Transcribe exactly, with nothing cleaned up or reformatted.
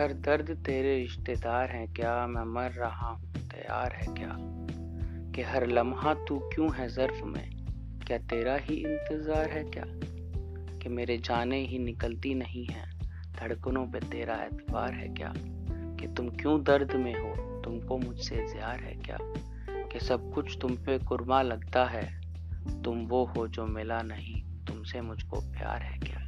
हर दर्द तेरे रिश्तेदार हैं क्या, मैं मर रहा हूँ तैयार है क्या, कि हर लम्हा तू क्यों है ज़र्फ़ में, क्या तेरा ही इंतज़ार है क्या, कि मेरे जाने ही निकलती नहीं है, धड़कनों पे तेरा एतबार है क्या, कि तुम क्यों दर्द में हो, तुमको मुझसे ज़्यार है क्या, कि सब कुछ तुम पे कुर्मा लगता है, तुम वो हो जो मिला नहीं तुमसे मुझको प्यार है क्या।